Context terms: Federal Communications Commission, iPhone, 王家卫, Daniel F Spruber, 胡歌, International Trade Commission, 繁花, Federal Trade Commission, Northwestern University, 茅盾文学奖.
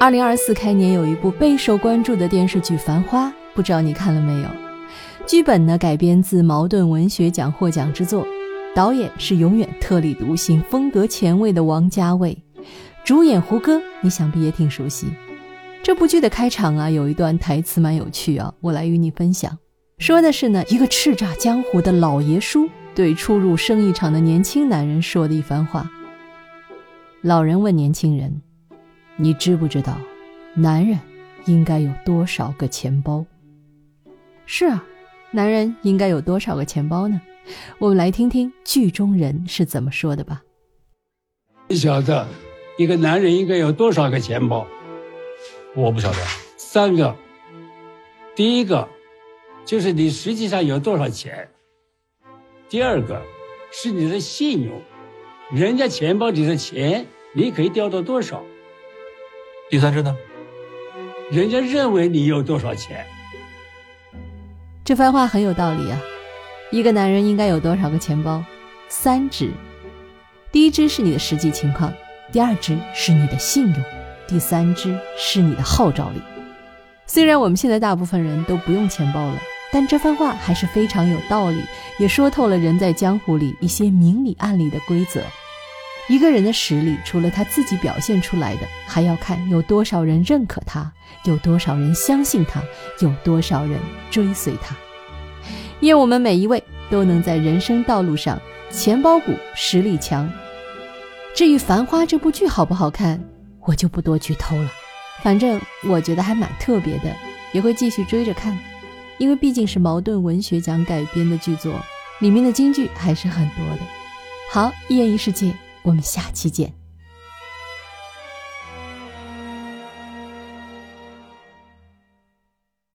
2024开年有一部备受关注的电视剧《繁花》，不知道你看了没有？剧本呢改编自茅盾文学奖获奖之作，导演是永远特立独行、风格前卫的王家卫，主演胡歌你想必也挺熟悉。这部剧的开场啊，有一段台词蛮有趣啊，我来与你分享。说的是呢，一个叱咤江湖的老爷叔对初入生意场的年轻男人说的一番话。老人问年轻人，你知不知道男人应该有多少个钱包？是啊，男人应该有多少个钱包呢？我们来听听剧中人是怎么说的吧。你晓得一个男人应该有多少个钱包？我不晓得。三个。第一个就是你实际上有多少钱，第二个是你的信用，人家钱包里的钱你可以调到多少，第三是呢，人家认为你有多少钱。这番话很有道理啊。一个男人应该有多少个钱包？三只。第一只是你的实际情况，第二只是你的信用，第三只是你的号召力。虽然我们现在大部分人都不用钱包了，但这番话还是非常有道理，也说透了人在江湖里一些明里暗里的规则。一个人的实力除了他自己表现出来的，还要看有多少人认可他，有多少人相信他，有多少人追随他。愿我们每一位都能在人生道路上钱包鼓，实力强。至于《繁花》这部剧好不好看，我就不多剧透了，反正我觉得还蛮特别的，也会继续追着看。因为毕竟是茅盾文学奖改编的剧作，里面的金句还是很多的。好，一言一世界，我们下期见。